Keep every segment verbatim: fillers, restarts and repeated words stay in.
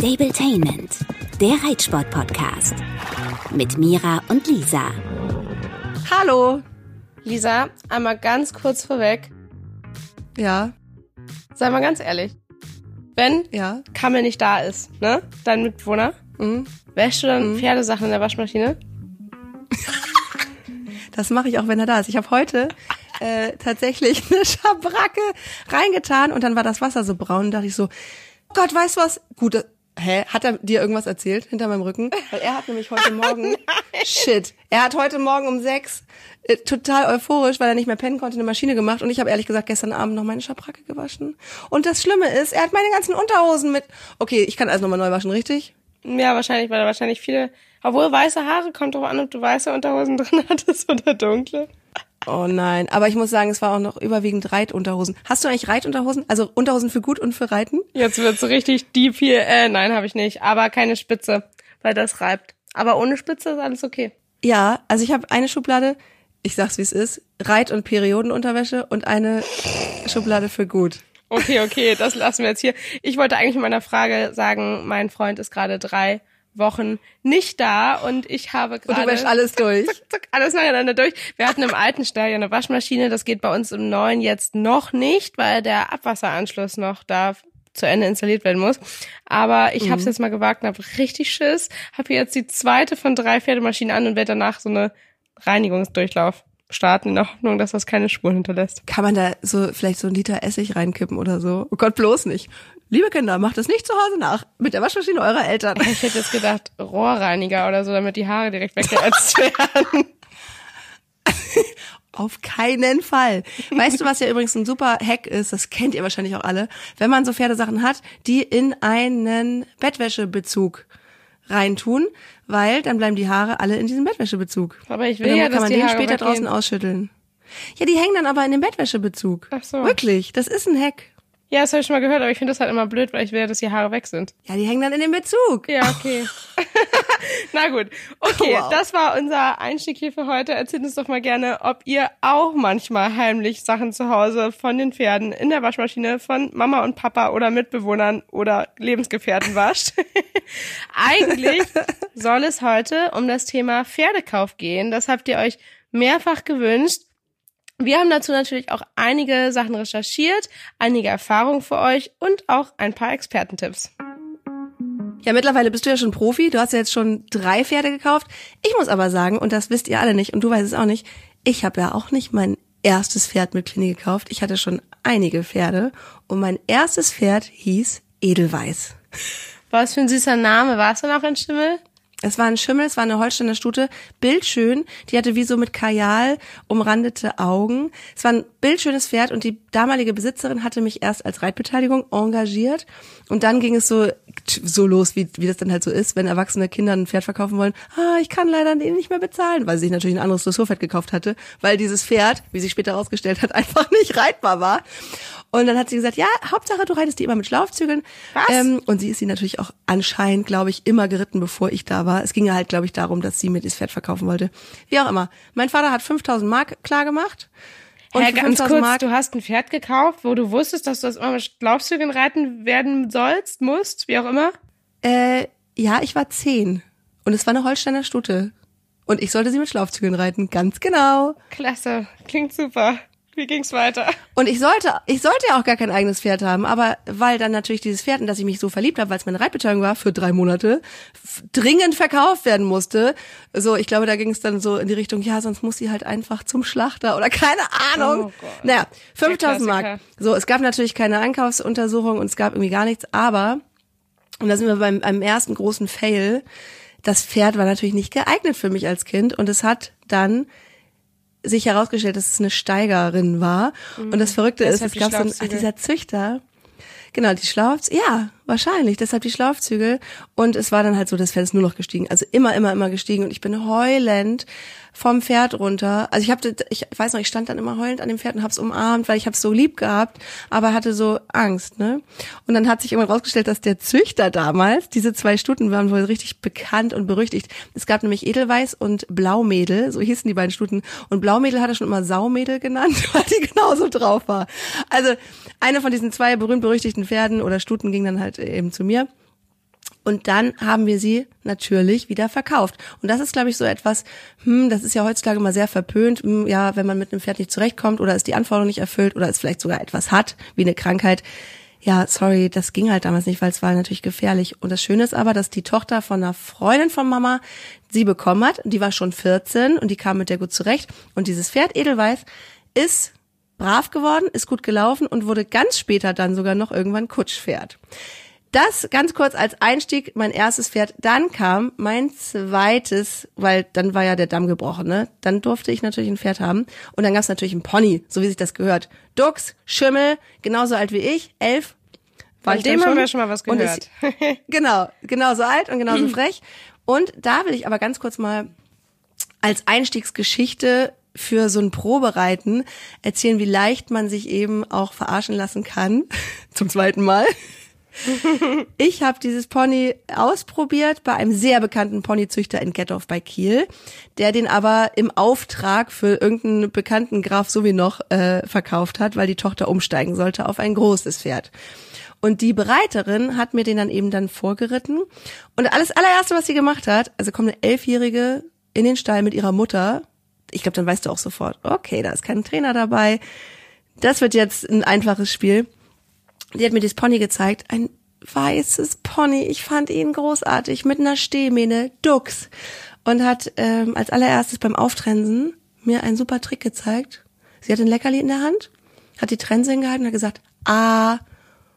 Stabletainment, der Reitsport-Podcast mit Mira und Lisa. Hallo, Lisa, einmal ganz kurz vorweg. Ja. Sei mal ganz ehrlich, wenn ja. Kamel nicht da ist, ne, dein Mitbewohner, mhm. wäschst du dann mhm. Pferdesachen in der Waschmaschine? Das mache ich auch, wenn er da ist. Ich habe heute äh, tatsächlich eine Schabracke reingetan und dann war das Wasser so braun und dachte ich so, Gott, weißt du was? Gut, hä? Hat er dir irgendwas erzählt hinter meinem Rücken? Weil er hat nämlich heute Morgen, shit, er hat heute Morgen um sechs äh, total euphorisch, weil er nicht mehr pennen konnte, eine Maschine gemacht und ich habe ehrlich gesagt gestern Abend noch meine Schabracke gewaschen. Und das Schlimme ist, er hat meine ganzen Unterhosen mit, okay, ich kann alles nochmal neu waschen, richtig? Ja, wahrscheinlich, weil er wahrscheinlich viele, obwohl weiße Haare, kommt drauf an, ob du weiße Unterhosen drin hattest oder dunkle. Oh nein, aber ich muss sagen, es war auch noch überwiegend Reitunterhosen. Hast du eigentlich Reitunterhosen? Also Unterhosen für gut und für Reiten? Jetzt wird's richtig deep hier. Äh, nein, habe ich nicht. Aber keine Spitze, weil das reibt. Aber ohne Spitze ist alles okay. Ja, also ich habe eine Schublade, ich sag's wie es ist, Reit- und Periodenunterwäsche und eine Schublade für gut. Okay, okay, das lassen wir jetzt hier. Ich wollte eigentlich in meiner Frage sagen, mein Freund ist gerade drei Wochen nicht da und ich habe gerade... Und du wäschst alles durch. Zuck, zuck, alles nacheinander durch. Wir hatten im alten Stall ja eine Waschmaschine, das geht bei uns im neuen jetzt noch nicht, weil der Abwasseranschluss noch da zu Ende installiert werden muss. Aber ich mhm. habe es jetzt mal gewagt und habe richtig Schiss, habe hier jetzt die zweite von drei Pferdemaschinen an und werde danach so eine Reinigungsdurchlauf starten in der Hoffnung, dass das keine Spuren hinterlässt. Kann man da so vielleicht so einen Liter Essig reinkippen oder so? Oh Gott, bloß nicht. Liebe Kinder, macht es nicht zu Hause nach. Mit der Waschmaschine eurer Eltern. Ich hätte jetzt gedacht, Rohrreiniger oder so, damit die Haare direkt weggeätzt werden. Auf keinen Fall. Weißt du, was ja übrigens ein super Hack ist? Das kennt ihr wahrscheinlich auch alle. Wenn man so Pferdesachen hat, die in einen Bettwäschebezug reintun, weil dann bleiben die Haare alle in diesem Bettwäschebezug. Aber ich will ja, dass die Haare weggehen. Dann kann man den später draußen ausschütteln. Ja, die hängen dann aber in dem Bettwäschebezug. Ach so. Wirklich, das ist ein Hack. Ja, das habe ich schon mal gehört, aber ich finde das halt immer blöd, weil ich will ja, dass die Haare weg sind. Ja, die hängen dann in dem Bezug. Ja, okay. Na gut. Okay, wow. Das war unser Einstieg hier für heute. Erzählt uns doch mal gerne, ob ihr auch manchmal heimlich Sachen zu Hause von den Pferden in der Waschmaschine von Mama und Papa oder Mitbewohnern oder Lebensgefährten wascht. Eigentlich soll es heute um das Thema Pferdekauf gehen. Das habt ihr euch mehrfach gewünscht. Wir haben dazu natürlich auch einige Sachen recherchiert, einige Erfahrungen für euch und auch ein paar Expertentipps. Ja, mittlerweile bist du ja schon Profi. Du hast ja jetzt schon drei Pferde gekauft. Ich muss aber sagen, und das wisst ihr alle nicht und du weißt es auch nicht, ich habe ja auch nicht mein erstes Pferd mit Klinik gekauft. Ich hatte schon einige Pferde und mein erstes Pferd hieß Edelweiß. Was für ein süßer Name. War es denn auch ein Schimmel? Es war ein Schimmel, es war eine Holsteiner Stute, bildschön, die hatte wie so mit Kajal umrandete Augen. Es war ein bildschönes Pferd und die damalige Besitzerin hatte mich erst als Reitbeteiligung engagiert und dann ging es so so los, wie wie das dann halt so ist, wenn erwachsene Kinder ein Pferd verkaufen wollen. Ah, ich kann leider den nicht mehr bezahlen, weil sie sich natürlich ein anderes Dressurpferd gekauft hatte, weil dieses Pferd, wie sich später herausgestellt hat, einfach nicht reitbar war. Und dann hat sie gesagt, ja, Hauptsache du reitest die immer mit Schlaufzügeln. Was? Ähm, und sie ist sie natürlich auch anscheinend, glaube ich, immer geritten, bevor ich da war. Es ging ja halt, glaube ich, darum, dass sie mir das Pferd verkaufen wollte. Wie auch immer. Mein Vater hat fünftausend Mark klar gemacht. Und Herr, ganz kurz, Mark, du hast ein Pferd gekauft, wo du wusstest, dass du das immer mit Schlaufzügeln reiten werden sollst, musst, wie auch immer? Äh, ja, ich war zehn. Und es war eine Holsteiner Stute. Und ich sollte sie mit Schlaufzügeln reiten. Ganz genau. Klasse. Klingt super. Wie ging's weiter? Und ich sollte, ich sollte ja auch gar kein eigenes Pferd haben, aber weil dann natürlich dieses Pferd, in das ich mich so verliebt habe, weil es meine Reitbeteiligung war für drei Monate, f- dringend verkauft werden musste. So, ich glaube, da ging es dann so in die Richtung, ja, sonst muss sie halt einfach zum Schlachter oder keine Ahnung. Oh Gott. Naja, fünftausend Mark. So, es gab natürlich keine Ankaufsuntersuchung und es gab irgendwie gar nichts, aber, und da sind wir beim, beim ersten großen Fail, das Pferd war natürlich nicht geeignet für mich als Kind und es hat dann sich herausgestellt, dass es eine Steigerin war. Mhm. Und das Verrückte ist, es gab so einen, ach, dieser Züchter, genau, die Schlaufzügel, ja, wahrscheinlich, deshalb die Schlaufzügel. Und es war dann halt so, das Pferd ist nur noch gestiegen, also immer, immer, immer gestiegen. Und ich bin heulend vom Pferd runter. Also ich habe, ich weiß noch, ich stand dann immer heulend an dem Pferd und hab's umarmt, weil ich hab's so lieb gehabt, aber hatte so Angst, ne? Und dann hat sich immer rausgestellt, dass der Züchter damals, diese zwei Stuten waren wohl richtig bekannt und berüchtigt. Es gab nämlich Edelweiß und Blaumädel, so hießen die beiden Stuten. Und Blaumädel hat er schon immer Saumädel genannt, weil die genauso drauf war. Also eine von diesen zwei berühmt-berüchtigten Pferden oder Stuten ging dann halt eben zu mir. Und dann haben wir sie natürlich wieder verkauft. Und das ist, glaube ich, so etwas, hm, das ist ja heutzutage immer sehr verpönt, hm, ja, wenn man mit einem Pferd nicht zurechtkommt oder es die Anforderung nicht erfüllt oder es vielleicht sogar etwas hat, wie eine Krankheit. Ja, sorry, das ging halt damals nicht, weil es war natürlich gefährlich. Und das Schöne ist aber, dass die Tochter von einer Freundin von Mama sie bekommen hat. Die war schon vierzehn und die kam mit der gut zurecht. Und dieses Pferd Edelweiß ist brav geworden, ist gut gelaufen und wurde ganz später dann sogar noch irgendwann Kutschpferd. Das ganz kurz als Einstieg, mein erstes Pferd. Dann kam mein zweites, weil dann war ja der Damm gebrochen, ne? Dann durfte ich natürlich ein Pferd haben. Und dann gab es natürlich ein Pony, so wie sich das gehört. Dux, Schimmel, genauso alt wie ich, elf. War ich dem schon mal, schon mal was gehört. Und ich, genau, genauso alt und genauso frech. Und da will ich aber ganz kurz mal als Einstiegsgeschichte für so ein Probereiten erzählen, wie leicht man sich eben auch verarschen lassen kann. Zum zweiten Mal. Ich habe dieses Pony ausprobiert bei einem sehr bekannten Ponyzüchter in Gettorf bei Kiel, der den aber im Auftrag für irgendeinen bekannten Graf so wie noch äh, verkauft hat, weil die Tochter umsteigen sollte auf ein großes Pferd. Und die Bereiterin hat mir den dann eben dann vorgeritten. Und alles allererste, was sie gemacht hat, also kommt eine Elfjährige in den Stall mit ihrer Mutter. Ich glaube, dann weißt du auch sofort, okay, da ist kein Trainer dabei. Das wird jetzt ein einfaches Spiel. Die hat mir das Pony gezeigt, ein weißes Pony, ich fand ihn großartig, mit einer Stehmähne, Dux. Und hat ähm, als allererstes beim Auftrensen mir einen super Trick gezeigt. Sie hat ein Leckerli in der Hand, hat die Trense hingehalten und hat gesagt, ah.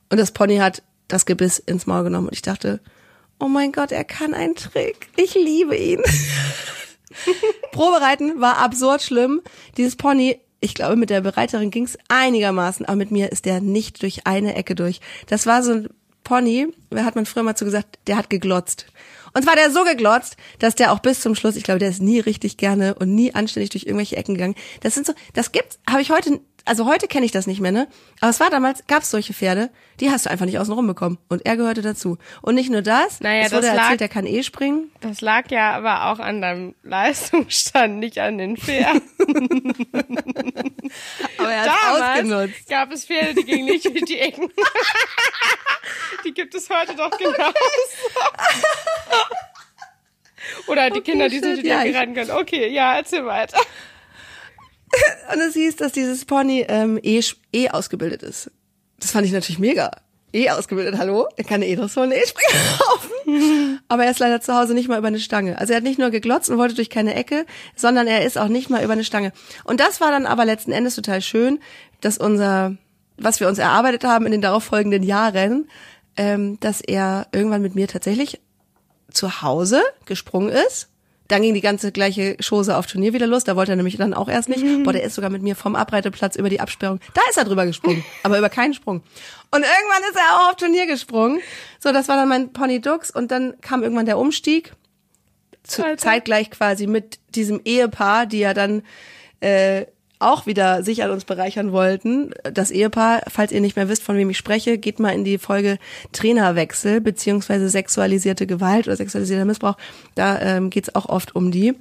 Und das Pony hat das Gebiss ins Maul genommen. Und ich dachte, oh mein Gott, er kann einen Trick, ich liebe ihn. Probereiten war absurd schlimm, dieses Pony. Ich glaube, mit der Bereiterin ging es einigermaßen, aber mit mir ist der nicht durch eine Ecke durch. Das war so ein Pony, da hat man früher mal zu gesagt, der hat geglotzt. Und zwar der so geglotzt, dass der auch bis zum Schluss, ich glaube, der ist nie richtig gerne und nie anständig durch irgendwelche Ecken gegangen. Das sind so, das gibt's, habe ich heute, also heute kenne ich das nicht mehr, ne? Aber es war damals, gab's solche Pferde, die hast du einfach nicht außen rum bekommen. Und er gehörte dazu. Und nicht nur das, naja, es wurde das erzählt, lag, der kann eh springen. Das lag ja aber auch an deinem Leistungsstand, nicht an den Pferden. Aber er hat ausgenutzt. Gab es Pferde, die gingen nicht durch die Ecken. Die gibt es heute doch genauso. Oder die okay, Kinder, die sich die ja, Decke rein können. Okay, ja, erzähl weiter. Und es hieß, dass dieses Pony ähm, eh, eh ausgebildet ist. Das fand ich natürlich mega. Eh ausgebildet, hallo? Er kann eine E-Dressur und eine E-Springe laufen. Aber er ist leider zu Hause nicht mal über eine Stange. Also er hat nicht nur geglotzt und wollte durch keine Ecke, sondern er ist auch nicht mal über eine Stange. Und das war dann aber letzten Endes total schön, dass unser, was wir uns erarbeitet haben in den darauffolgenden Jahren, ähm, dass er irgendwann mit mir tatsächlich zu Hause gesprungen ist. Dann ging die ganze gleiche Chose auf Turnier wieder los. Da wollte er nämlich dann auch erst nicht. Mhm. Boah, der ist sogar mit mir vom Abreiteplatz über die Absperrung. Da ist er drüber gesprungen, aber über keinen Sprung. Und irgendwann ist er auch auf Turnier gesprungen. So, das war dann mein Pony Dux. Und dann kam irgendwann der Umstieg. Zu, zeitgleich quasi mit diesem Ehepaar, die ja dann äh, auch wieder sich an uns bereichern wollten. Das Ehepaar, falls ihr nicht mehr wisst, von wem ich spreche, geht mal in die Folge Trainerwechsel beziehungsweise sexualisierte Gewalt oder sexualisierter Missbrauch. Da ähm, geht's auch oft um die,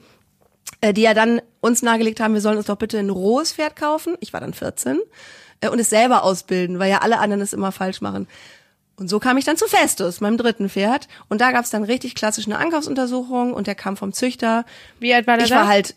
äh, die ja dann uns nahegelegt haben, wir sollen uns doch bitte ein rohes Pferd kaufen. Ich war dann vierzehn äh, und es selber ausbilden, weil ja alle anderen es immer falsch machen. Und so kam ich dann zu Festus, meinem dritten Pferd. Und da gab's dann richtig klassisch eine Ankaufsuntersuchung und der kam vom Züchter. Wie alt war der? Ich war halt,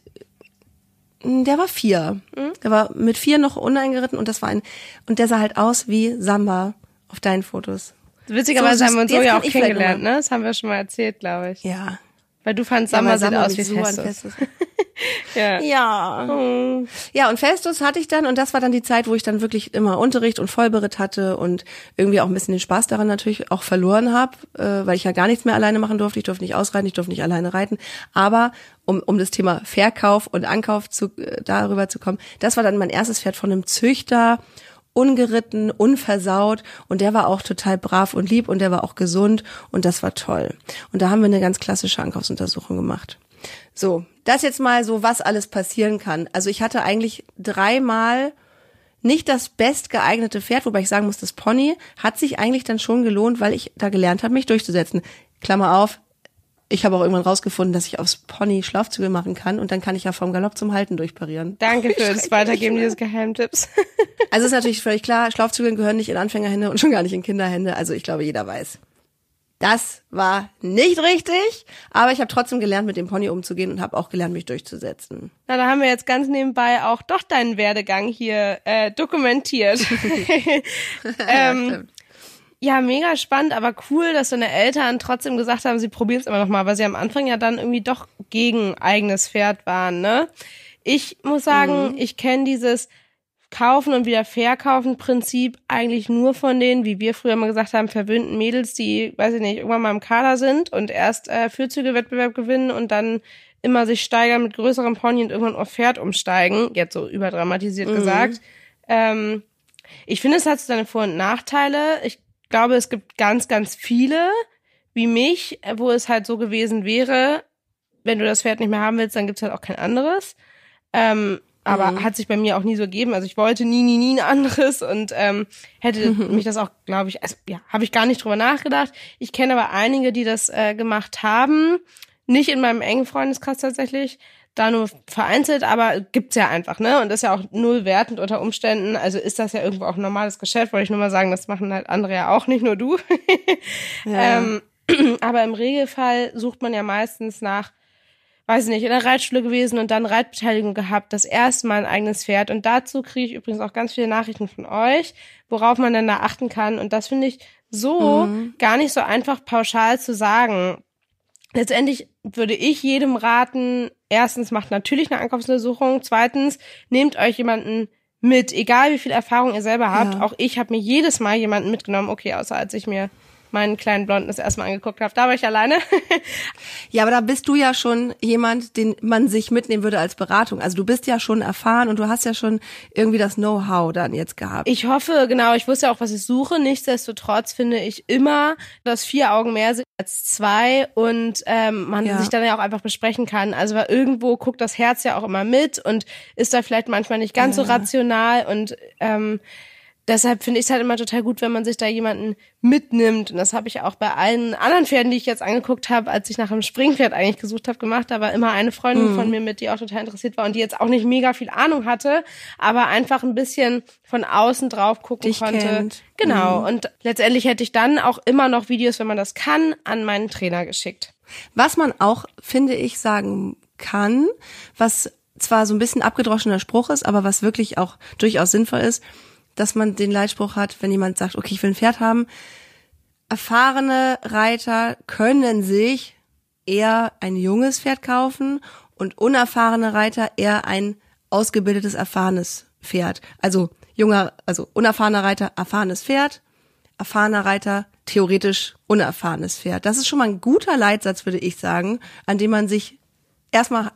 der war vier. Mhm. Der war mit vier noch uneingeritten und das war ein, und der sah halt aus wie Samba auf deinen Fotos. Witzigerweise so, haben wir uns so ja auch kennengelernt, ne? Das haben wir schon mal erzählt, glaube ich. Ja. Weil du fandst, Samba ja, sieht Samba aus wie so Festus. Festus. Ja. Ja. Oh. Ja, und Festus hatte ich dann und das war dann die Zeit, wo ich dann wirklich immer Unterricht und Vollberitt hatte und irgendwie auch ein bisschen den Spaß daran natürlich auch verloren habe, äh, weil ich ja gar nichts mehr alleine machen durfte. Ich durfte nicht ausreiten, ich durfte nicht alleine reiten. Aber um um das Thema Verkauf und Ankauf zu äh, darüber zu kommen, das war dann mein erstes Pferd von einem Züchter, ungeritten, unversaut und der war auch total brav und lieb und der war auch gesund und das war toll. Und da haben wir eine ganz klassische Ankaufsuntersuchung gemacht. So, das jetzt mal so, was alles passieren kann. Also ich hatte eigentlich dreimal nicht das bestgeeignete Pferd, wobei ich sagen muss, das Pony hat sich eigentlich dann schon gelohnt, weil ich da gelernt habe, mich durchzusetzen. Klammer auf, ich habe auch irgendwann rausgefunden, dass ich aufs Pony Schlafzüge machen kann und dann kann ich ja vom Galopp zum Halten durchparieren. Danke für das Weitergeben dieses Geheimtipps. Also ist natürlich völlig klar, Schlafzüge gehören nicht in Anfängerhände und schon gar nicht in Kinderhände. Also ich glaube, jeder weiß. Das war nicht richtig, aber ich habe trotzdem gelernt, mit dem Pony umzugehen und habe auch gelernt, mich durchzusetzen. Na, da haben wir jetzt ganz nebenbei auch doch deinen Werdegang hier äh, dokumentiert. ähm, ja, stimmt. Ja, mega spannend, aber cool, dass deine Eltern trotzdem gesagt haben, sie probieren es immer noch mal, weil sie am Anfang ja dann irgendwie doch gegen eigenes Pferd waren, ne? Ich muss sagen, mhm. ich kenne dieses Kaufen und wieder Verkaufen Prinzip eigentlich nur von den, wie wir früher mal gesagt haben, verwöhnten Mädels, die, weiß ich nicht, irgendwann mal im Kader sind und erst äh, Fürzüge-Wettbewerb gewinnen und dann immer sich steigern mit größerem Pony und irgendwann auf Pferd umsteigen, jetzt so überdramatisiert mhm. gesagt. Ähm, ich finde, es hat so seine Vor- und Nachteile. Ich Ich glaube, es gibt ganz, ganz viele wie mich, wo es halt so gewesen wäre, wenn du das Pferd nicht mehr haben willst, dann gibt's halt auch kein anderes. Ähm, aber mhm. hat sich bei mir auch nie so gegeben. Also ich wollte nie, nie, nie ein anderes und ähm, hätte mhm. mich das auch, glaube ich, also, ja, habe ich gar nicht drüber nachgedacht. Ich kenne aber einige, die das äh, gemacht haben. Nicht in meinem engen Freundeskreis tatsächlich, da nur vereinzelt, aber gibt's ja einfach, ne? Und das ist ja auch null wertend unter Umständen. Also ist das ja irgendwo auch ein normales Geschäft, wollte ich nur mal sagen, das machen halt andere ja auch, nicht nur du. Ja. ähm, aber im Regelfall sucht man ja meistens nach, weiß ich nicht, in der Reitschule gewesen und dann Reitbeteiligung gehabt, das erste Mal ein eigenes Pferd. Und dazu kriege ich übrigens auch ganz viele Nachrichten von euch, worauf man dann da achten kann. Und das finde ich so mhm. gar nicht so einfach pauschal zu sagen. Letztendlich würde ich jedem raten, erstens macht natürlich eine Ankaufsuntersuchung, zweitens nehmt euch jemanden mit, egal wie viel Erfahrung ihr selber habt. Ja. Auch ich habe mir jedes Mal jemanden mitgenommen, okay, außer als ich mir meinen kleinen Blonden das erstmal angeguckt habe, da war ich alleine. Ja, aber da bist du ja schon jemand, den man sich mitnehmen würde als Beratung. Also du bist ja schon erfahren und du hast ja schon irgendwie das Know-how dann jetzt gehabt. Ich hoffe, genau, ich wusste ja auch, was ich suche. Nichtsdestotrotz finde ich immer, dass vier Augen mehr sind als zwei und ähm, man ja. sich dann ja auch einfach besprechen kann. Also weil irgendwo guckt das Herz ja auch immer mit und ist da vielleicht manchmal nicht ganz ja. so rational und ähm, deshalb finde ich es halt immer total gut, wenn man sich da jemanden mitnimmt. Und das habe ich auch bei allen anderen Pferden, die ich jetzt angeguckt habe, als ich nach einem Springpferd eigentlich gesucht habe, gemacht. Da war immer eine Freundin mm. von mir mit, die auch total interessiert war und die jetzt auch nicht mega viel Ahnung hatte, aber einfach ein bisschen von außen drauf gucken Dich konnte. Kennt. Genau. Mm. Und letztendlich hätte ich dann auch immer noch Videos, wenn man das kann, an meinen Trainer geschickt. Was man auch, finde ich, sagen kann, was zwar so ein bisschen abgedroschener Spruch ist, aber was wirklich auch durchaus sinnvoll ist, dass man den Leitspruch hat, wenn jemand sagt, okay, ich will ein Pferd haben. Erfahrene Reiter können sich eher ein junges Pferd kaufen und unerfahrene Reiter eher ein ausgebildetes, erfahrenes Pferd. Also junger, also unerfahrener Reiter, erfahrenes Pferd, erfahrener Reiter, theoretisch unerfahrenes Pferd. Das ist schon mal ein guter Leitsatz, würde ich sagen, an dem man sich erstmal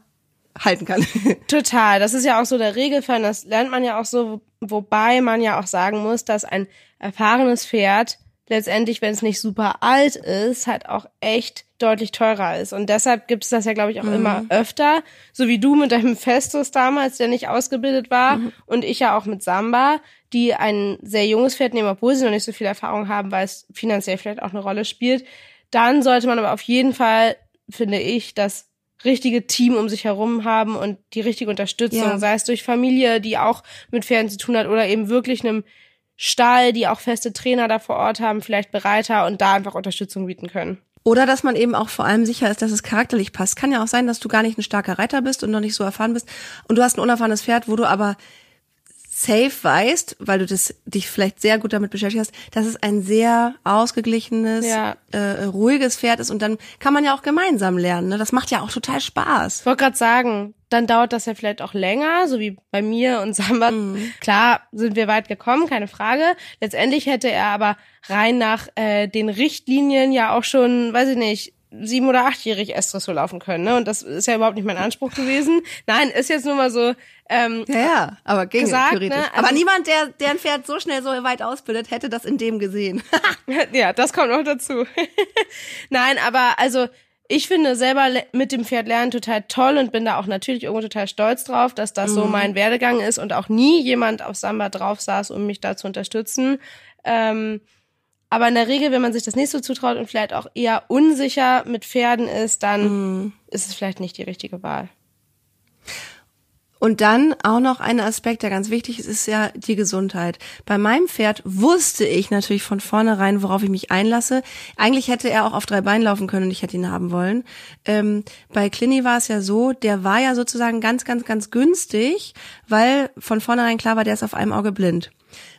halten kann. Total, das ist ja auch so der Regelfall, das lernt man ja auch so, wobei man ja auch sagen muss, dass ein erfahrenes Pferd letztendlich, wenn es nicht super alt ist, halt auch echt deutlich teurer ist. Und deshalb gibt es das ja, glaube ich, auch mhm. immer öfter, so wie du mit deinem Festus damals, der nicht ausgebildet war mhm. und ich ja auch mit Samba, die ein sehr junges Pferd nehmen, obwohl sie noch nicht so viel Erfahrung haben, weil es finanziell vielleicht auch eine Rolle spielt. Dann sollte man aber auf jeden Fall, finde ich, das richtige Team um sich herum haben und die richtige Unterstützung, ja. sei es durch Familie, die auch mit Pferden zu tun hat oder eben wirklich einem Stall, die auch feste Trainer da vor Ort haben, vielleicht Bereiter und da einfach Unterstützung bieten können. Oder dass man eben auch vor allem sicher ist, dass es charakterlich passt. Kann ja auch sein, dass du gar nicht ein starker Reiter bist und noch nicht so erfahren bist und du hast ein unerfahrenes Pferd, wo du aber safe weißt, weil du das, dich vielleicht sehr gut damit beschäftigt hast, dass es ein sehr ausgeglichenes, ja. äh, ruhiges Pferd ist und dann kann man ja auch gemeinsam lernen. Ne? Das macht ja auch total Spaß. Ich wollte gerade sagen, dann dauert das ja vielleicht auch länger, so wie bei mir und Samba. Mhm. Klar sind wir weit gekommen, keine Frage. Letztendlich hätte er aber rein nach äh, den Richtlinien ja auch schon, weiß ich nicht, sieben- oder achtjährig Estressur laufen können, ne? Und das ist ja überhaupt nicht mein Anspruch gewesen. Nein, ist jetzt nur mal so ähm, ja, ja, aber ginge, gesagt, theoretisch. Ne? Also, aber niemand, der, der ein Pferd so schnell so weit ausbildet, hätte das in dem gesehen. Ja, das kommt noch dazu. Nein, aber also ich finde selber mit dem Pferd lernen total toll und bin da auch natürlich irgendwo total stolz drauf, dass das mhm. so mein Werdegang ist und auch nie jemand auf Samba drauf saß, um mich da zu unterstützen. Ähm, Aber in der Regel, wenn man sich das nicht so zutraut und vielleicht auch eher unsicher mit Pferden ist, dann mm. ist es vielleicht nicht die richtige Wahl. Und dann auch noch ein Aspekt, der ganz wichtig ist, ist ja die Gesundheit. Bei meinem Pferd wusste ich natürlich von vornherein, worauf ich mich einlasse. Eigentlich hätte er auch auf drei Beinen laufen können und ich hätte ihn haben wollen. Ähm, bei Clinny war es ja so, der war ja sozusagen ganz, ganz, ganz günstig, weil von vornherein klar war, der ist auf einem Auge blind.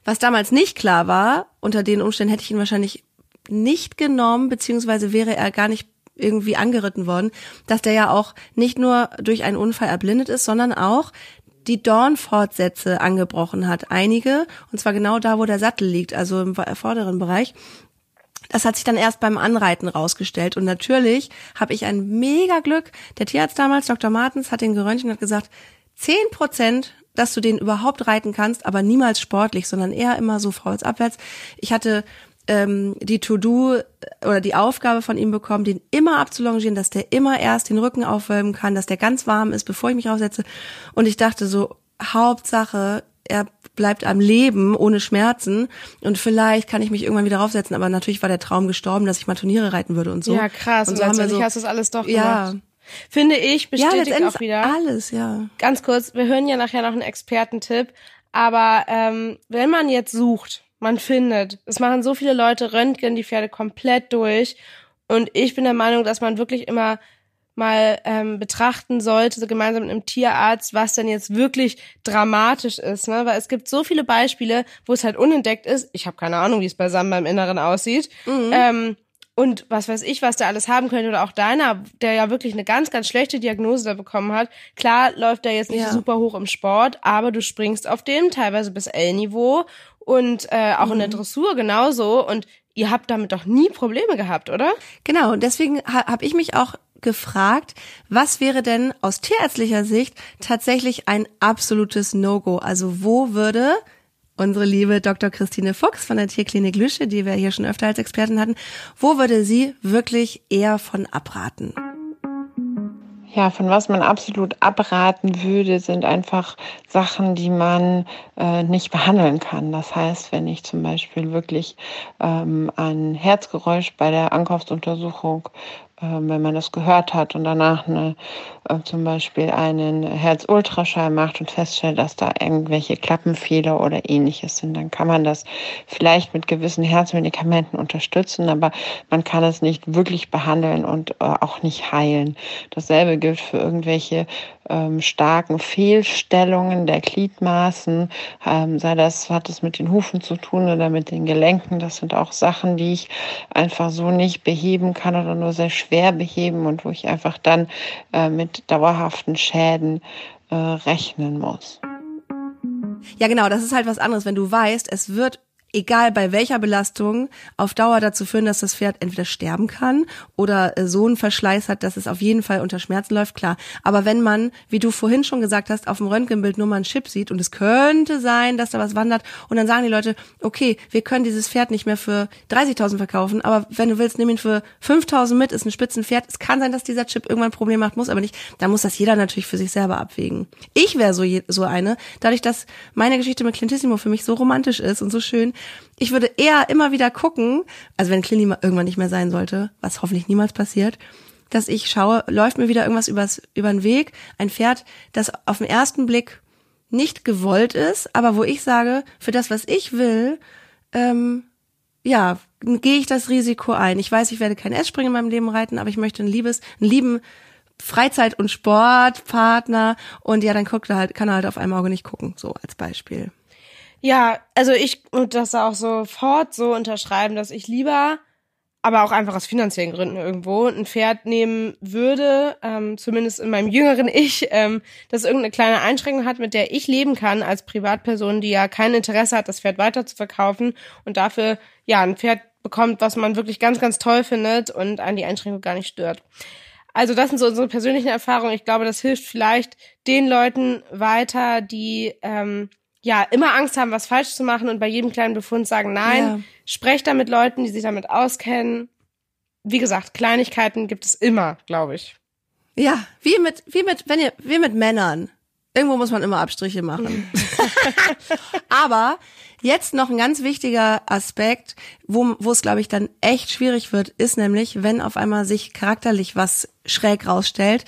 Was damals nicht klar war, unter den Umständen hätte ich ihn wahrscheinlich nicht genommen, beziehungsweise wäre er gar nicht irgendwie angeritten worden, dass der ja auch nicht nur durch einen Unfall erblindet ist, sondern auch die Dornfortsätze angebrochen hat. Einige, und zwar genau da, wo der Sattel liegt, also im vorderen Bereich. Das hat sich dann erst beim Anreiten rausgestellt. Und natürlich habe ich ein mega Glück. Der Tierarzt damals, Doktor Martens, hat ihn geröntgt und hat gesagt, zehn Prozent, dass du den überhaupt reiten kannst, aber niemals sportlich, sondern eher immer so vorwärts-abwärts. Ich hatte die To-Do oder die Aufgabe von ihm bekommen, den immer abzulongieren, dass der immer erst den Rücken aufwölben kann, dass der ganz warm ist, bevor ich mich aufsetze. Und ich dachte so, Hauptsache, er bleibt am Leben ohne Schmerzen und vielleicht kann ich mich irgendwann wieder raufsetzen. Aber natürlich war der Traum gestorben, dass ich mal Turniere reiten würde und so. Ja, krass. Und so haben wir so, hast du das alles doch gemacht. Ja. Finde ich, bestätigt ja, auch wieder. Alles, ja. Ganz kurz, wir hören ja nachher noch einen Expertentipp. Aber ähm, wenn man jetzt sucht, man findet, es machen so viele Leute Röntgen die Pferde komplett durch und ich bin der Meinung, dass man wirklich immer mal ähm, betrachten sollte, gemeinsam mit einem Tierarzt, was denn jetzt wirklich dramatisch ist, ne? Weil es gibt so viele Beispiele, wo es halt unentdeckt ist. Ich habe keine Ahnung, wie es bei Samba im Inneren aussieht. Mhm. Ähm, und was weiß ich, was der alles haben könnte oder auch deiner, der ja wirklich eine ganz, ganz schlechte Diagnose da bekommen hat. Klar läuft der jetzt nicht ja. super hoch im Sport, aber du springst auf dem teilweise bis L-Niveau. Und äh, auch in der Dressur genauso. Und ihr habt damit doch nie Probleme gehabt, oder? Genau, und deswegen ha- habe ich mich auch gefragt, was wäre denn aus tierärztlicher Sicht tatsächlich ein absolutes No-Go? Also wo würde unsere liebe Doktor Christine Fuchs von der Tierklinik Lüsche, die wir hier schon öfter als Expertin hatten, wo würde sie wirklich eher von abraten? Ja, von was man absolut abraten würde, sind einfach Sachen, die man äh, nicht behandeln kann. Das heißt, wenn ich zum Beispiel wirklich ähm, ein Herzgeräusch bei der Ankaufsuntersuchung, äh, wenn man das gehört hat und danach eine, äh, zum Beispiel einen Herzultraschall macht und feststellt, dass da irgendwelche Klappenfehler oder ähnliches sind, dann kann man das vielleicht mit gewissen Herzmedikamenten unterstützen, aber man kann es nicht wirklich behandeln und äh, auch nicht heilen. Dasselbe gilt für irgendwelche ähm, starken Fehlstellungen der Gliedmaßen, ähm, sei das, hat es mit den Hufen zu tun oder mit den Gelenken. Das sind auch Sachen, die ich einfach so nicht beheben kann oder nur sehr schwer beheben und wo ich einfach dann äh, mit dauerhaften Schäden äh, rechnen muss. Ja, genau, das ist halt was anderes, wenn du weißt, es wird egal bei welcher Belastung, auf Dauer dazu führen, dass das Pferd entweder sterben kann oder so einen Verschleiß hat, dass es auf jeden Fall unter Schmerzen läuft, klar. Aber wenn man, wie du vorhin schon gesagt hast, auf dem Röntgenbild nur mal einen Chip sieht und es könnte sein, dass da was wandert und dann sagen die Leute, okay, wir können dieses Pferd nicht mehr für dreißigtausend verkaufen, aber wenn du willst, nimm ihn für fünftausend mit, ist ein Spitzenpferd. Es kann sein, dass dieser Chip irgendwann ein Problem macht, muss aber nicht. Dann muss das jeder natürlich für sich selber abwägen. Ich wäre so, je, so eine, dadurch, dass meine Geschichte mit Clintissimo für mich so romantisch ist und so schön, ich würde eher immer wieder gucken, also wenn Clini irgendwann nicht mehr sein sollte, was hoffentlich niemals passiert, dass ich schaue, läuft mir wieder irgendwas übers, über den Weg, ein Pferd, das auf den ersten Blick nicht gewollt ist, aber wo ich sage, für das, was ich will, ähm, ja, gehe ich das Risiko ein. Ich weiß, ich werde kein Essspringen in meinem Leben reiten, aber ich möchte ein liebes, einen lieben Freizeit- und Sportpartner und ja, dann guckt er halt, kann er halt auf einem Auge nicht gucken, so als Beispiel. Ja, also ich würde das auch sofort so unterschreiben, dass ich lieber, aber auch einfach aus finanziellen Gründen irgendwo, ein Pferd nehmen würde, ähm, zumindest in meinem jüngeren Ich, ähm, das irgendeine kleine Einschränkung hat, mit der ich leben kann als Privatperson, die ja kein Interesse hat, das Pferd weiter zu verkaufen und dafür ja ein Pferd bekommt, was man wirklich ganz, ganz toll findet und an die Einschränkung gar nicht stört. Also das sind so unsere persönlichen Erfahrungen. Ich glaube, das hilft vielleicht den Leuten weiter, die ähm, ja, immer Angst haben, was falsch zu machen und bei jedem kleinen Befund sagen, nein, ja. Sprecht da mit Leuten, die sich damit auskennen. Wie gesagt, Kleinigkeiten gibt es immer, glaube ich. Ja, wie mit, wie mit, wenn ihr, wie mit Männern. Irgendwo muss man immer Abstriche machen. Aber jetzt noch ein ganz wichtiger Aspekt, wo, wo es, glaube ich, dann echt schwierig wird, ist nämlich, wenn auf einmal sich charakterlich was schräg rausstellt.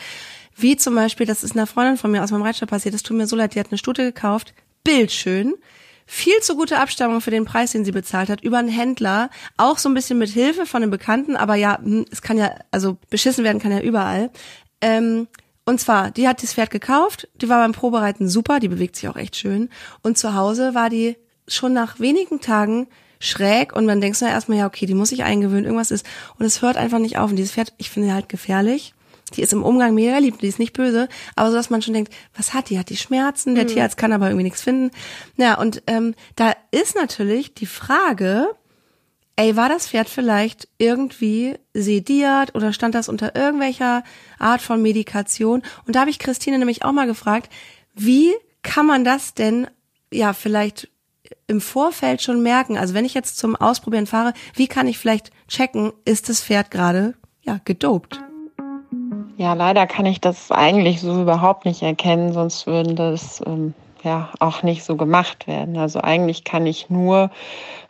Wie zum Beispiel, das ist einer Freundin von mir aus meinem Reitstall passiert, das tut mir so leid, die hat eine Stute gekauft, bildschön, viel zu gute Abstammung für den Preis, den sie bezahlt hat, über einen Händler, auch so ein bisschen mit Hilfe von einem Bekannten, aber ja, es kann ja, also beschissen werden kann ja überall. Ähm, und zwar, die hat das Pferd gekauft, die war beim Probereiten super, die bewegt sich auch echt schön und zu Hause war die schon nach wenigen Tagen schräg und dann denkst du ja erstmal, ja okay, die muss sich eingewöhnen, irgendwas ist und es hört einfach nicht auf und dieses Pferd, ich finde sie halt gefährlich. Die ist im Umgang mega lieb, die ist nicht böse, aber so, dass man schon denkt, was hat die? Hat die Schmerzen? Der mhm. Tierarzt kann aber irgendwie nichts finden. Ja, und ähm, da ist natürlich die Frage, ey, war das Pferd vielleicht irgendwie sediert oder stand das unter irgendwelcher Art von Medikation? Und da habe ich Christine nämlich auch mal gefragt, wie kann man das denn ja vielleicht im Vorfeld schon merken? Also wenn ich jetzt zum Ausprobieren fahre, wie kann ich vielleicht checken, ist das Pferd gerade ja gedopt? Ja, leider kann ich das eigentlich so überhaupt nicht erkennen, sonst würde das ähm, ja auch nicht so gemacht werden. Also eigentlich kann ich nur,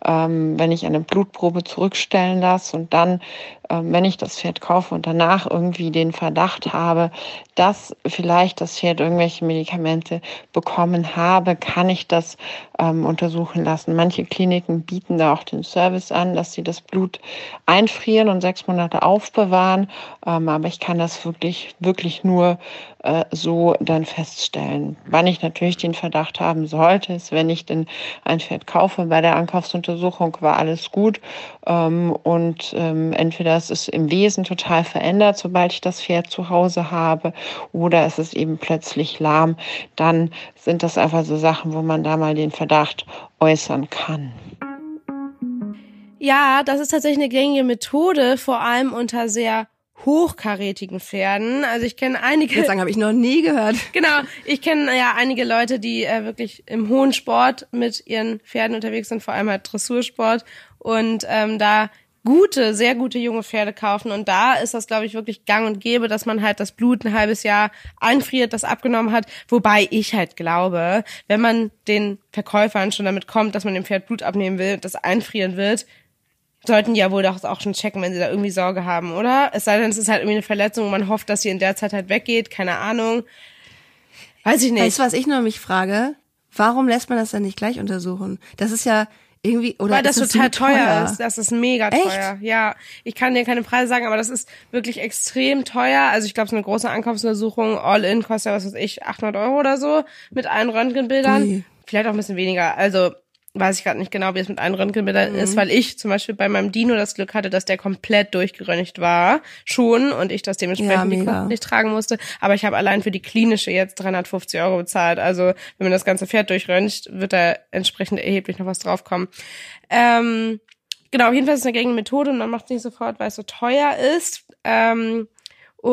ähm, wenn ich eine Blutprobe zurückstellen lasse und dann, ähm, wenn ich das Pferd kaufe und danach irgendwie den Verdacht habe, dass vielleicht das Pferd irgendwelche Medikamente bekommen habe, kann ich das ähm, untersuchen lassen. Manche Kliniken bieten da auch den Service an, dass sie das Blut einfrieren und sechs Monate aufbewahren. Ähm, aber ich kann das wirklich, wirklich nur äh, so dann feststellen. Wann ich natürlich den Verdacht haben sollte, ist, wenn ich denn ein Pferd kaufe. Bei der Ankaufsuntersuchung war alles gut. Ähm, und ähm, entweder es ist im Wesen total verändert, sobald ich das Pferd zu Hause habe, oder es ist eben plötzlich lahm, dann sind das einfach so Sachen, wo man da mal den Verdacht äußern kann. Ja, das ist tatsächlich eine gängige Methode, vor allem unter sehr hochkarätigen Pferden. Also ich kenne einige... Jetzt sagen, habe ich noch nie gehört. Genau, ich kenne ja einige Leute, die äh, wirklich im hohen Sport mit ihren Pferden unterwegs sind, vor allem halt Dressursport und ähm, da... gute, sehr gute junge Pferde kaufen und da ist das, glaube ich, wirklich gang und gäbe, dass man halt das Blut ein halbes Jahr einfriert, das abgenommen hat, wobei ich halt glaube, wenn man den Verkäufern schon damit kommt, dass man dem Pferd Blut abnehmen will und das einfrieren wird, sollten die ja wohl doch auch schon checken, wenn sie da irgendwie Sorge haben, oder? Es sei denn, es ist halt irgendwie eine Verletzung, man hofft, dass sie in der Zeit halt weggeht, keine Ahnung, weiß ich nicht. Weißt du, was ich nur mich frage? Warum lässt man das dann nicht gleich untersuchen? Das ist ja... Irgendwie, oder weil das total teuer ist. Das ist mega teuer. Echt? Ja, ich kann dir keine Preise sagen, aber das ist wirklich extrem teuer. Also ich glaube, es ist eine große Ankaufsuntersuchung. All-in kostet ja, was weiß ich, achthundert Euro oder so mit allen Röntgenbildern. Ui. Vielleicht auch ein bisschen weniger. Also weiß ich gerade nicht genau, wie es mit allen Röntgenbildern mhm. ist, weil ich zum Beispiel bei meinem Dino das Glück hatte, dass der komplett durchgeröntgt war schon und ich das dementsprechend ja, die Kosten nicht tragen musste. Aber ich habe allein für die klinische jetzt dreihundertfünfzig Euro bezahlt. Also wenn man das ganze Pferd durchröntgt, wird da entsprechend erheblich noch was draufkommen. Ähm, genau, auf jeden Fall ist es eine gängige Methode und man macht es nicht sofort, weil es so teuer ist. Ähm,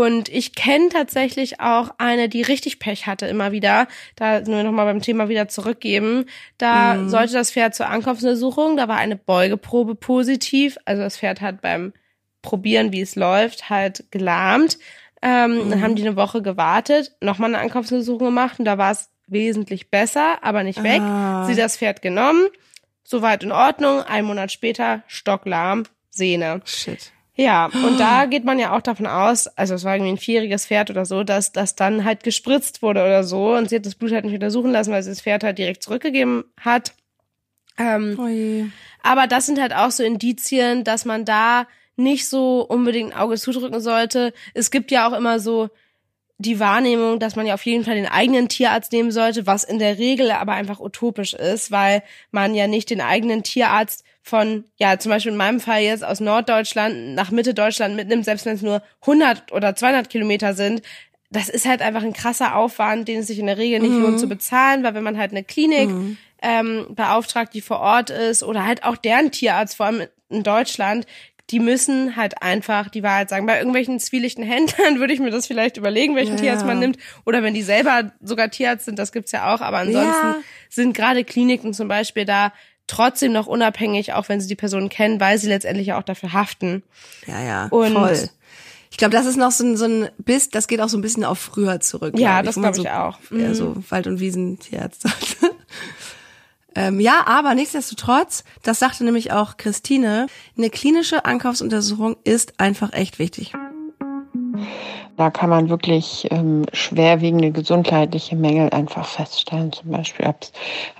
Und ich kenne tatsächlich auch eine, die richtig Pech hatte immer wieder, da nur nochmal beim Thema wieder zurückgeben, da mhm. sollte das Pferd zur Ankaufsuntersuchung, da war eine Beugeprobe positiv, also das Pferd hat beim Probieren, wie es läuft, halt gelahmt, ähm, mhm. dann haben die eine Woche gewartet, nochmal eine Ankaufsuntersuchung gemacht und da war es wesentlich besser, aber nicht weg, ah. sie das Pferd genommen, soweit in Ordnung, einen Monat später, stocklahm, Sehne. Shit. Ja, und da geht man ja auch davon aus, also es war irgendwie ein vierjähriges Pferd oder so, dass das dann halt gespritzt wurde oder so und sie hat das Blut halt nicht untersuchen lassen, weil sie das Pferd halt direkt zurückgegeben hat. Ähm, aber das sind halt auch so Indizien, dass man da nicht so unbedingt ein Auge zudrücken sollte. Es gibt ja auch immer so die Wahrnehmung, dass man ja auf jeden Fall den eigenen Tierarzt nehmen sollte, was in der Regel aber einfach utopisch ist, weil man ja nicht den eigenen Tierarzt von, ja zum Beispiel in meinem Fall jetzt aus Norddeutschland nach Mitte Deutschland mitnimmt, selbst wenn es nur hundert oder zweihundert Kilometer sind, das ist halt einfach ein krasser Aufwand, den es sich in der Regel nicht mhm. lohnt zu bezahlen, weil wenn man halt eine Klinik mhm. ähm, beauftragt, die vor Ort ist oder halt auch deren Tierarzt, vor allem in Deutschland, die müssen halt einfach die Wahrheit sagen. Bei irgendwelchen zwielichten Händlern würde ich mir das vielleicht überlegen, welchen ja. Tierarzt man nimmt. Oder wenn die selber sogar Tierarzt sind, das gibt's ja auch. Aber ansonsten ja. sind gerade Kliniken zum Beispiel da trotzdem noch unabhängig, auch wenn sie die Person kennen, weil sie letztendlich ja auch dafür haften. Ja, ja, und voll. Ich glaube, das ist noch so ein, so ein Biss, das geht auch so ein bisschen auf früher zurück. Ja, das glaube ich, glaub ich so, auch. Ja, mhm. so Wald- und Wiesentierarzt. Ähm, ja, aber nichtsdestotrotz, das sagte nämlich auch Christine, eine klinische Ankaufsuntersuchung ist einfach echt wichtig. Da kann man wirklich ähm, schwerwiegende gesundheitliche Mängel einfach feststellen. Zum Beispiel, ob es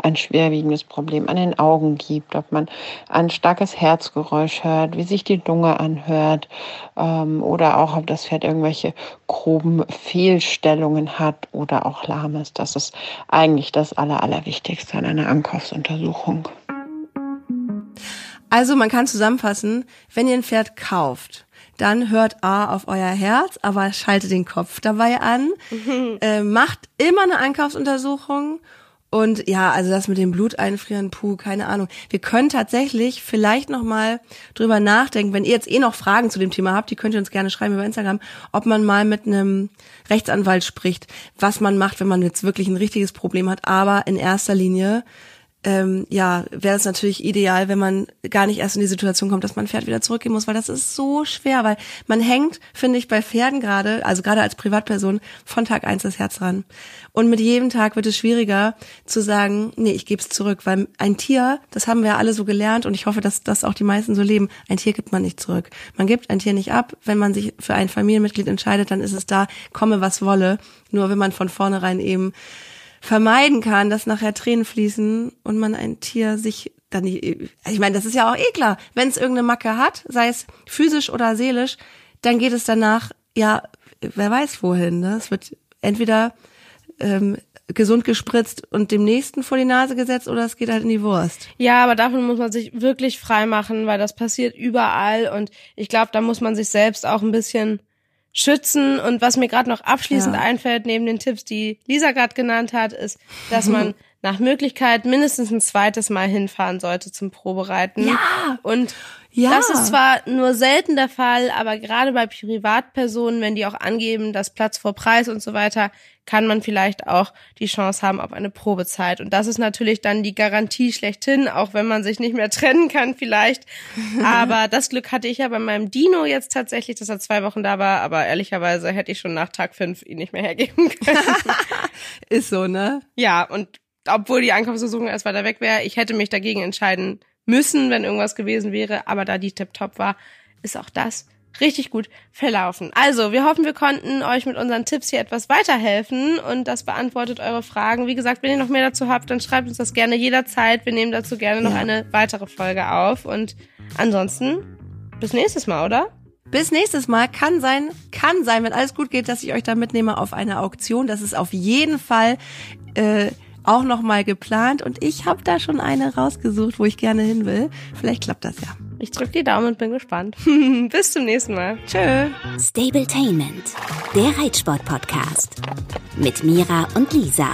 ein schwerwiegendes Problem an den Augen gibt, ob man ein starkes Herzgeräusch hört, wie sich die Lunge anhört ähm, oder auch, ob das Pferd irgendwelche groben Fehlstellungen hat oder auch lahm ist. Das ist eigentlich das Aller, Allerwichtigste an einer Ankaufsuntersuchung. Also man kann zusammenfassen, wenn ihr ein Pferd kauft, dann hört A auf euer Herz, aber schaltet den Kopf dabei an. Mhm. Äh, macht immer eine Ankaufsuntersuchung. Und ja, also das mit dem Blut einfrieren, puh, keine Ahnung. Wir können tatsächlich vielleicht nochmal drüber nachdenken, wenn ihr jetzt eh noch Fragen zu dem Thema habt, die könnt ihr uns gerne schreiben über Instagram, ob man mal mit einem Rechtsanwalt spricht, was man macht, wenn man jetzt wirklich ein richtiges Problem hat. Aber in erster Linie Ähm, ja, wäre es natürlich ideal, wenn man gar nicht erst in die Situation kommt, dass man ein Pferd wieder zurückgeben muss, weil das ist so schwer, weil man hängt, finde ich, bei Pferden gerade, also gerade als Privatperson, von Tag eins das Herz ran. Und mit jedem Tag wird es schwieriger zu sagen, nee, ich gebe es zurück, weil ein Tier, das haben wir ja alle so gelernt und ich hoffe, dass das auch die meisten so leben, ein Tier gibt man nicht zurück. Man gibt ein Tier nicht ab, wenn man sich für ein Familienmitglied entscheidet, dann ist es da, komme was wolle, nur wenn man von vornherein eben vermeiden kann, dass nachher Tränen fließen und man ein Tier sich dann nicht, ich meine, das ist ja auch eh klar, wenn es irgendeine Macke hat, sei es physisch oder seelisch, dann geht es danach, ja, wer weiß wohin, ne? Es wird entweder ähm, gesund gespritzt und dem Nächsten vor die Nase gesetzt oder es geht halt in die Wurst. Ja, aber davon muss man sich wirklich frei machen, weil das passiert überall und ich glaube, da muss man sich selbst auch ein bisschen schützen. Und was mir gerade noch abschließend ja. einfällt, neben den Tipps, die Lisa gerade genannt hat, ist, dass man nach Möglichkeit mindestens ein zweites Mal hinfahren sollte zum Probereiten. Ja. Und ja. das ist zwar nur selten der Fall, aber gerade bei Privatpersonen, wenn die auch angeben, dass Platz vor Preis und so weiter, kann man vielleicht auch die Chance haben auf eine Probezeit. Und das ist natürlich dann die Garantie schlechthin, auch wenn man sich nicht mehr trennen kann vielleicht. Aber das Glück hatte ich ja bei meinem Dino jetzt tatsächlich, dass er zwei Wochen da war. Aber ehrlicherweise hätte ich schon nach Tag fünf ihn nicht mehr hergeben können. Ist so, ne? Ja, und obwohl die Ankaufsversuchung erst weiter weg wäre, ich hätte mich dagegen entscheiden müssen, wenn irgendwas gewesen wäre, aber da die tiptop war, ist auch das richtig gut verlaufen. Also, wir hoffen, wir konnten euch mit unseren Tipps hier etwas weiterhelfen und das beantwortet eure Fragen. Wie gesagt, wenn ihr noch mehr dazu habt, dann schreibt uns das gerne jederzeit. Wir nehmen dazu gerne noch ja. eine weitere Folge auf und ansonsten bis nächstes Mal, oder? Bis nächstes Mal. Kann sein, kann sein, wenn alles gut geht, dass ich euch da mitnehme auf eine Auktion. Das ist auf jeden Fall äh, auch nochmal geplant und ich habe da schon eine rausgesucht, wo ich gerne hin will. Vielleicht klappt das ja. Ich drücke die Daumen und bin gespannt. Bis zum nächsten Mal. Tschö. Stabletainment, der Reitsport-Podcast mit Mira und Lisa.